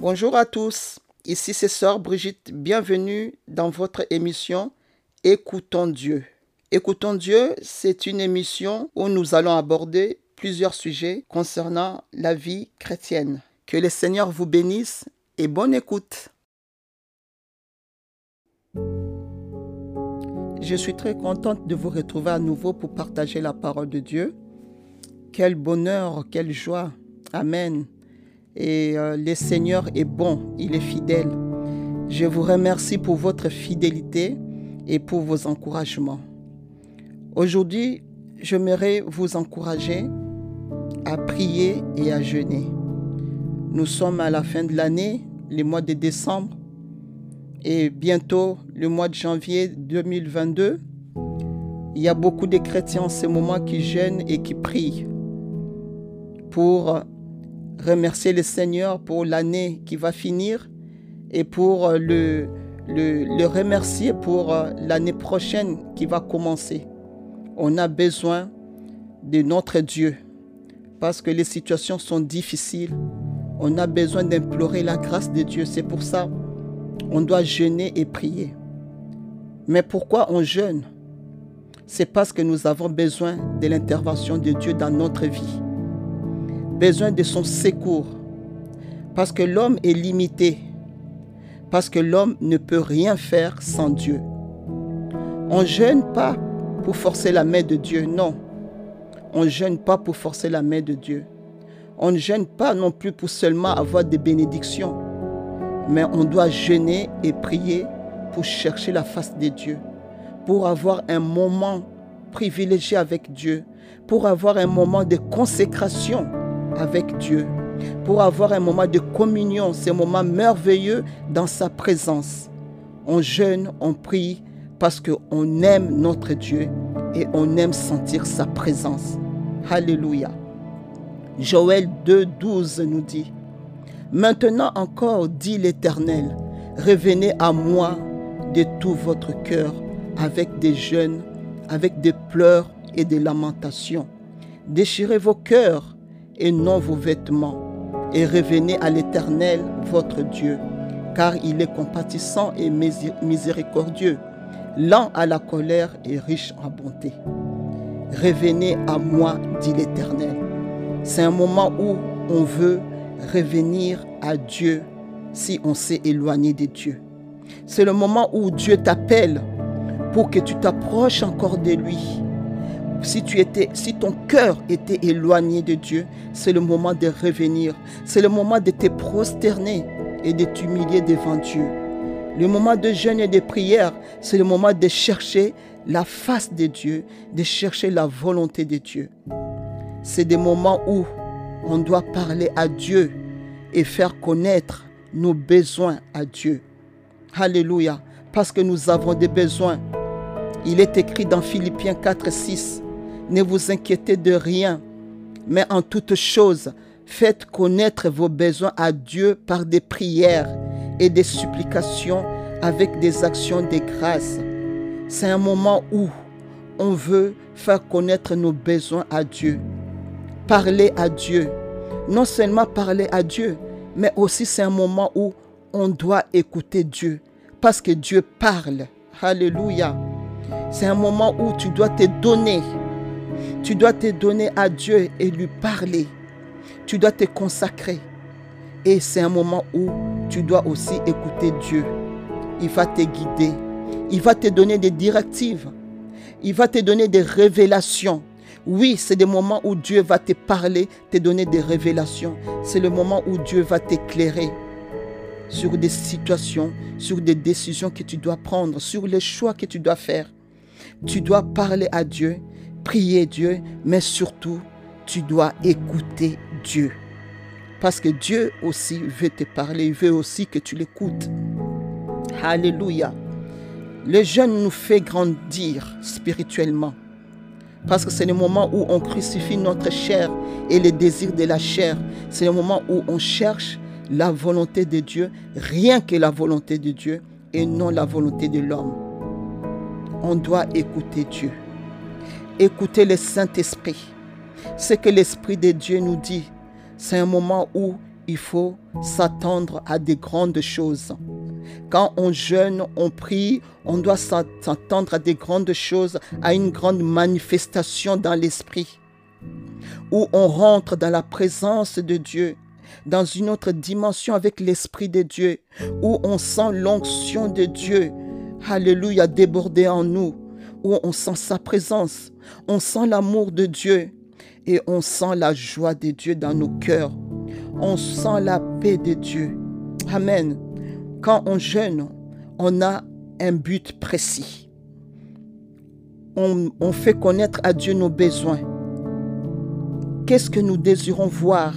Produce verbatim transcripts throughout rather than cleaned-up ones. Bonjour à tous, ici c'est Sœur Brigitte, bienvenue dans votre émission Écoutons Dieu. Écoutons Dieu, c'est une émission où nous allons aborder plusieurs sujets concernant la vie chrétienne. Que le Seigneur vous bénisse et bonne écoute. Je suis très contente de vous retrouver à nouveau pour partager la parole de Dieu. Quel bonheur, quelle joie. Amen. Et euh, le Seigneur est bon, il est fidèle. Je vous remercie pour votre fidélité et pour vos encouragements. Aujourd'hui, j'aimerais vous encourager à prier et à jeûner. Nous sommes à la fin de l'année, le mois de décembre, et bientôt le mois de janvier deux mille vingt-deux. Il y a beaucoup de chrétiens en ce moment qui jeûnent et qui prient pour remercier le Seigneur pour l'année qui va finir et pour le, le, le remercier pour l'année prochaine qui va commencer. On a besoin de notre Dieu parce que les situations sont difficiles. On a besoin d'implorer la grâce de Dieu. C'est pour ça qu'on doit jeûner et prier. Mais pourquoi on jeûne? C'est parce que nous avons besoin de l'intervention de Dieu dans notre vie. Besoin de son secours, parce que l'homme est limité, parce que l'homme ne peut rien faire sans Dieu. On ne jeûne pas pour forcer la main de Dieu, non. On ne jeûne pas pour forcer la main de Dieu. On ne jeûne pas non plus pour seulement avoir des bénédictions, mais on doit jeûner et prier pour chercher la face de Dieu, pour avoir un moment privilégié avec Dieu, pour avoir un moment de consécration avec Dieu, pour avoir un moment de communion, ce moment merveilleux dans sa présence. On jeûne, on prie parce qu'on aime notre Dieu et on aime sentir sa présence. Alléluia. Joël deux, douze nous dit « Maintenant encore, dit l'Éternel, revenez à moi de tout votre cœur avec des jeûnes, avec des pleurs et des lamentations. Déchirez vos cœurs et non vos vêtements, et revenez à l'Éternel, votre Dieu, car il est compatissant et miséricordieux, lent à la colère et riche en bonté. Revenez à moi, dit l'Éternel. » C'est un moment où on veut revenir à Dieu si on s'est éloigné de Dieu. C'est le moment où Dieu t'appelle pour que tu t'approches encore de lui. Si, tu étais, si ton cœur était éloigné de Dieu, c'est le moment de revenir. C'est le moment de te prosterner et de t'humilier devant Dieu. Le moment de jeûne et de prière, c'est le moment de chercher la face de Dieu, de chercher la volonté de Dieu. C'est des moments où on doit parler à Dieu et faire connaître nos besoins à Dieu. Alléluia, parce que nous avons des besoins. Il est écrit dans Philippiens quatre, six. Ne vous inquiétez de rien, mais en toute chose, faites connaître vos besoins à Dieu par des prières et des supplications avec des actions de grâce. C'est un moment où on veut faire connaître nos besoins à Dieu. Parler à Dieu. Non seulement parler à Dieu, mais aussi c'est un moment où on doit écouter Dieu parce que Dieu parle. Alléluia. C'est un moment où tu dois te donner. Tu dois te donner à Dieu et lui parler. Tu dois te consacrer. Et c'est un moment où tu dois aussi écouter Dieu. Il va te guider. Il va te donner des directives. Il va te donner des révélations. Oui, c'est des moments où Dieu va te parler, te donner des révélations. C'est le moment où Dieu va t'éclairer sur des situations, sur des décisions que tu dois prendre, sur les choix que tu dois faire. Tu dois parler à Dieu, prier Dieu, mais surtout, tu dois écouter Dieu. Parce que Dieu aussi veut te parler, il veut aussi que tu l'écoutes. Alléluia. Le jeûne nous fait grandir spirituellement. Parce que c'est le moment où on crucifie notre chair et les désirs de la chair. C'est le moment où on cherche la volonté de Dieu, rien que la volonté de Dieu et non la volonté de l'homme. On doit écouter Dieu, écouter le Saint-Esprit. Ce que l'Esprit de Dieu nous dit, c'est un moment où il faut s'attendre à des grandes choses. Quand on jeûne, on prie, on doit s'attendre à des grandes choses, à une grande manifestation dans l'esprit, où on rentre dans la présence de Dieu, dans une autre dimension avec l'esprit de Dieu, où on sent l'onction de Dieu, alléluia, déborder en nous, où on sent sa présence, on sent l'amour de Dieu et on sent la joie de Dieu dans nos cœurs. On sent la paix de Dieu. Amen. Quand on jeûne, on a un but précis. On, on fait connaître à Dieu nos besoins. Qu'est-ce que nous désirons voir?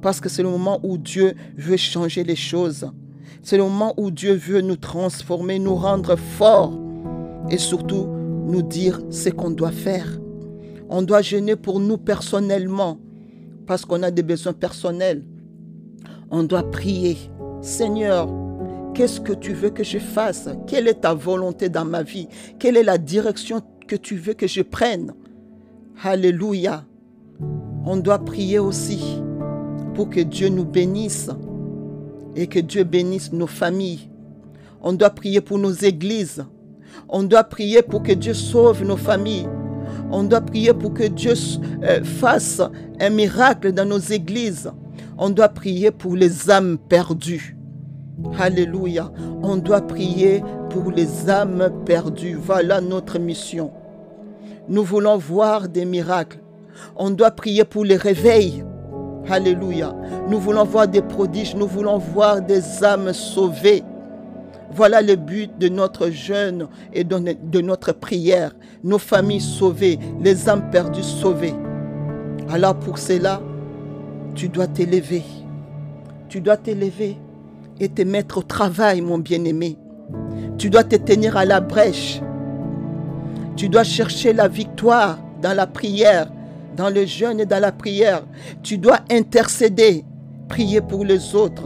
Parce que c'est le moment où Dieu veut changer les choses. C'est le moment où Dieu veut nous transformer, nous rendre forts et surtout nous dire ce qu'on doit faire. On doit jeûner pour nous personnellement parce qu'on a des besoins personnels. On doit prier. Seigneur, qu'est-ce que tu veux que je fasse? Quelle est ta volonté dans ma vie? Quelle est la direction que tu veux que je prenne? Alléluia. On doit prier aussi pour que Dieu nous bénisse et que Dieu bénisse nos familles. On doit prier pour nos églises. On doit prier pour que Dieu sauve nos familles. On doit prier pour que Dieu fasse un miracle dans nos églises. On doit prier pour les âmes perdues. Alléluia. On doit prier pour les âmes perdues. Voilà notre mission. Nous voulons voir des miracles. On doit prier pour les réveils. Alléluia. Nous voulons voir des prodiges. Nous voulons voir des âmes sauvées. Voilà le but de notre jeûne et de notre prière. Nos familles sauvées, les âmes perdues sauvées. Alors pour cela, tu dois t'élever. Tu dois t'élever et te mettre au travail, mon bien-aimé. Tu dois te tenir à la brèche. Tu dois chercher la victoire dans la prière, dans le jeûne et dans la prière. Tu dois intercéder, prier pour les autres.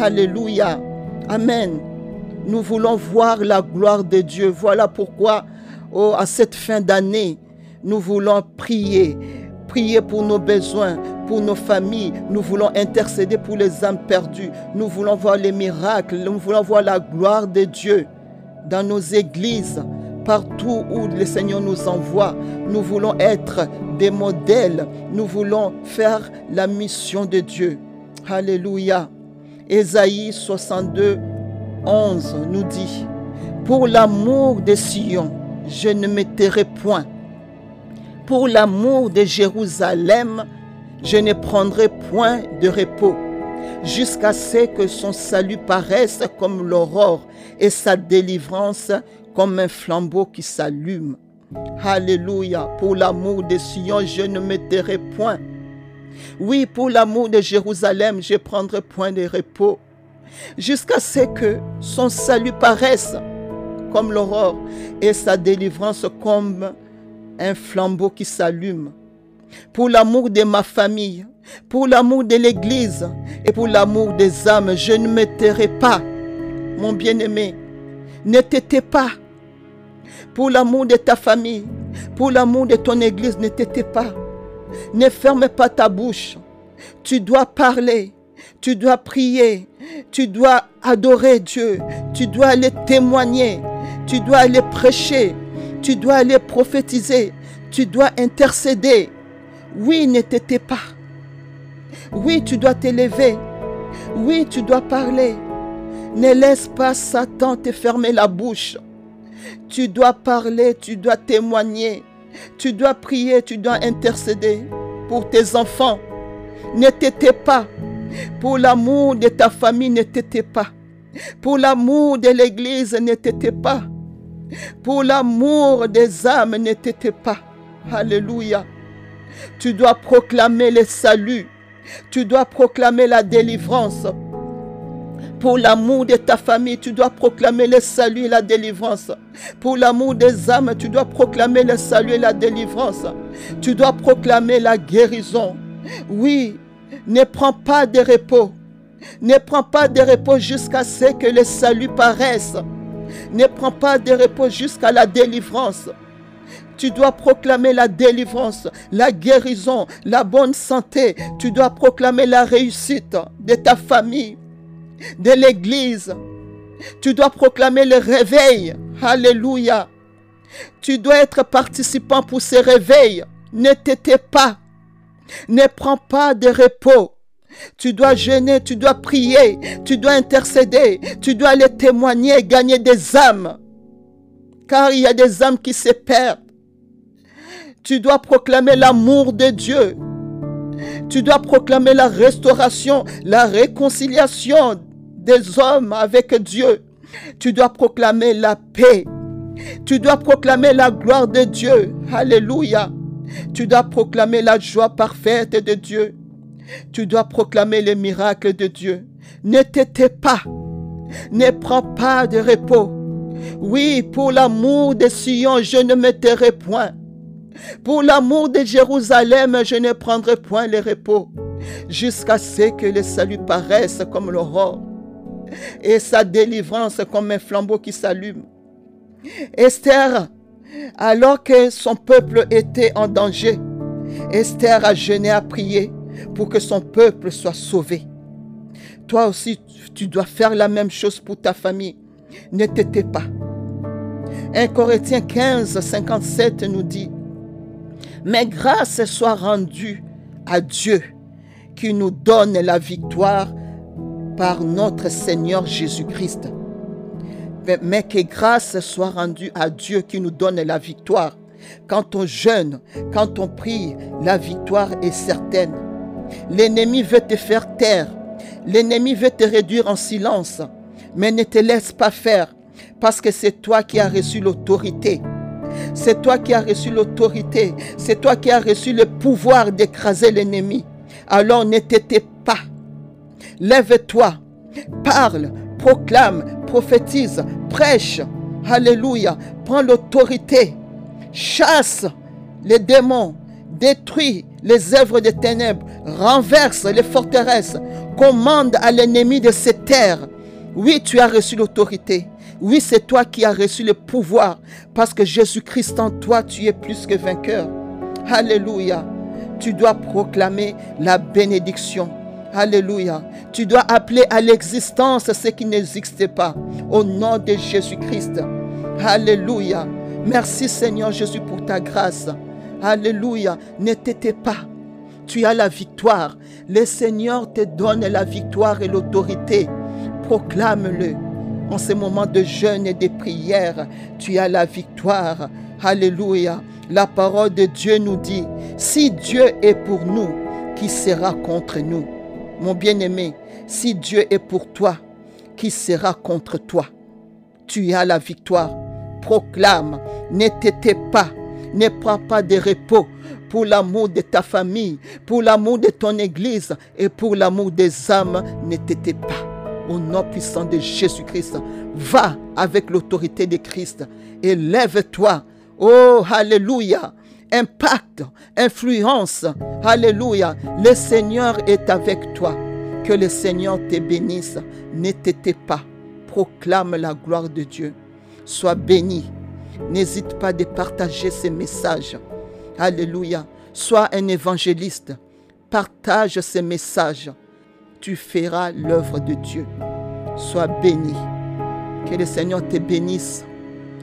Alléluia. Amen. Nous voulons voir la gloire de Dieu. Voilà pourquoi, oh, à cette fin d'année, nous voulons prier. Prier pour nos besoins, pour nos familles. Nous voulons intercéder pour les âmes perdues. Nous voulons voir les miracles. Nous voulons voir la gloire de Dieu dans nos églises, partout où le Seigneur nous envoie. Nous voulons être des modèles. Nous voulons faire la mission de Dieu. Alléluia. Ésaïe soixante-deux, onze nous dit « Pour l'amour de Sion, je ne me tairai point. Pour l'amour de Jérusalem, je ne prendrai point de repos, jusqu'à ce que son salut paraisse comme l'aurore et sa délivrance comme un flambeau qui s'allume. » Alléluia. Pour l'amour de Sion, je ne me tairai point. Oui, pour l'amour de Jérusalem, je ne prendrai point de repos, jusqu'à ce que son salut paraisse comme l'aurore et sa délivrance comme un flambeau qui s'allume. Pour l'amour de ma famille, pour l'amour de l'Église et pour l'amour des âmes, je ne me tairai pas. Mon bien-aimé, ne te tais pas. Pour l'amour de ta famille, pour l'amour de ton Église, ne te tais pas. Ne ferme pas ta bouche. Tu dois parler. Tu dois prier, tu dois adorer Dieu, tu dois aller témoigner, tu dois aller prêcher, tu dois aller prophétiser, tu dois intercéder. Oui, ne te tais pas. Oui, tu dois t'élever. Oui, tu dois parler. Ne laisse pas Satan te fermer la bouche. Tu dois parler, tu dois témoigner, tu dois prier, tu dois intercéder pour tes enfants. Ne te tais pas. Pour l'amour de ta famille, ne te tais pas. Pour l'amour de l'Église, ne te tais pas. Pour l'amour des âmes, ne te tais pas. Alléluia. Tu dois proclamer le salut. Tu dois proclamer la délivrance. Pour l'amour de ta famille, tu dois proclamer le salut et la délivrance. Pour l'amour des âmes, tu dois proclamer le salut et la délivrance. Tu dois proclamer la guérison. Oui. Ne prends pas de repos. Ne prends pas de repos jusqu'à ce que le salut paraisse. Ne prends pas de repos jusqu'à la délivrance. Tu dois proclamer la délivrance, la guérison, la bonne santé. Tu dois proclamer la réussite de ta famille, de l'église. Tu dois proclamer le réveil. Alléluia. Tu dois être participant pour ces réveils. Ne t'étais pas. Ne prends pas de repos. Tu dois jeûner, tu dois prier, tu dois intercéder, tu dois aller témoigner, gagner des âmes. Car il y a des âmes qui se perdent. Tu dois proclamer l'amour de Dieu. Tu dois proclamer la restauration, la réconciliation des hommes avec Dieu. Tu dois proclamer la paix. Tu dois proclamer la gloire de Dieu. Alléluia. Tu dois proclamer la joie parfaite de Dieu. Tu dois proclamer les miracles de Dieu. Ne t'étais pas. Ne prends pas de repos. Oui, pour l'amour de Sion, je ne me tairai point. Pour l'amour de Jérusalem, je ne prendrai point le repos. Jusqu'à ce que le salut paraisse comme l'aurore. Et sa délivrance comme un flambeau qui s'allume. Esther, alors que son peuple était en danger, Esther a jeûné à prier pour que son peuple soit sauvé. Toi aussi, tu dois faire la même chose pour ta famille. Ne t'étais pas. Premier Corinthiens quinze, cinquante-sept nous dit, « Mais grâce soit rendue à Dieu qui nous donne la victoire par notre Seigneur Jésus-Christ. » Mais que grâce soit rendue à Dieu qui nous donne la victoire. Quand on jeûne, quand on prie, la victoire est certaine. L'ennemi veut te faire taire. L'ennemi veut te réduire en silence. Mais ne te laisse pas faire. Parce que c'est toi qui as reçu l'autorité. C'est toi qui as reçu l'autorité. C'est toi qui as reçu le pouvoir d'écraser l'ennemi. Alors ne t'étais pas. Lève-toi. Parle. Proclame, prophétise, prêche. Alléluia. Prends l'autorité. Chasse les démons. Détruis les œuvres des ténèbres. Renverse les forteresses. Commande à l'ennemi de se taire. Oui, tu as reçu l'autorité. Oui, c'est toi qui as reçu le pouvoir. Parce que Jésus-Christ en toi, tu es plus que vainqueur. Alléluia. Tu dois proclamer la bénédiction. Alléluia. Tu dois appeler à l'existence ce qui n'existe pas. Au nom de Jésus-Christ. Alléluia. Merci Seigneur Jésus pour ta grâce. Alléluia. Ne t'étais pas. Tu as la victoire. Le Seigneur te donne la victoire et l'autorité. Proclame-le. En ce moment de jeûne et de prière, tu as la victoire. Alléluia. La parole de Dieu nous dit, si Dieu est pour nous, qui sera contre nous? Mon bien-aimé, si Dieu est pour toi, qui sera contre toi? Tu as la victoire. Proclame, ne t'étais pas, ne prends pas de repos pour l'amour de ta famille, pour l'amour de ton église et pour l'amour des âmes, ne t'étais pas. Au nom puissant de Jésus-Christ, va avec l'autorité de Christ et lève-toi. Oh, alléluia! Impact, influence, alléluia, le Seigneur est avec toi, que le Seigneur te bénisse, ne t'étais pas, proclame la gloire de Dieu, sois béni, n'hésite pas de partager ces messages, alléluia, sois un évangéliste, partage ces messages, tu feras l'œuvre de Dieu, sois béni, que le Seigneur te bénisse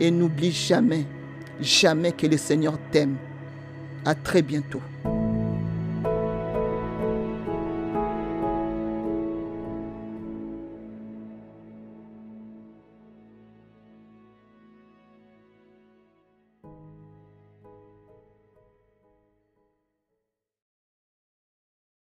et n'oublie jamais, jamais que le Seigneur t'aime. À très bientôt.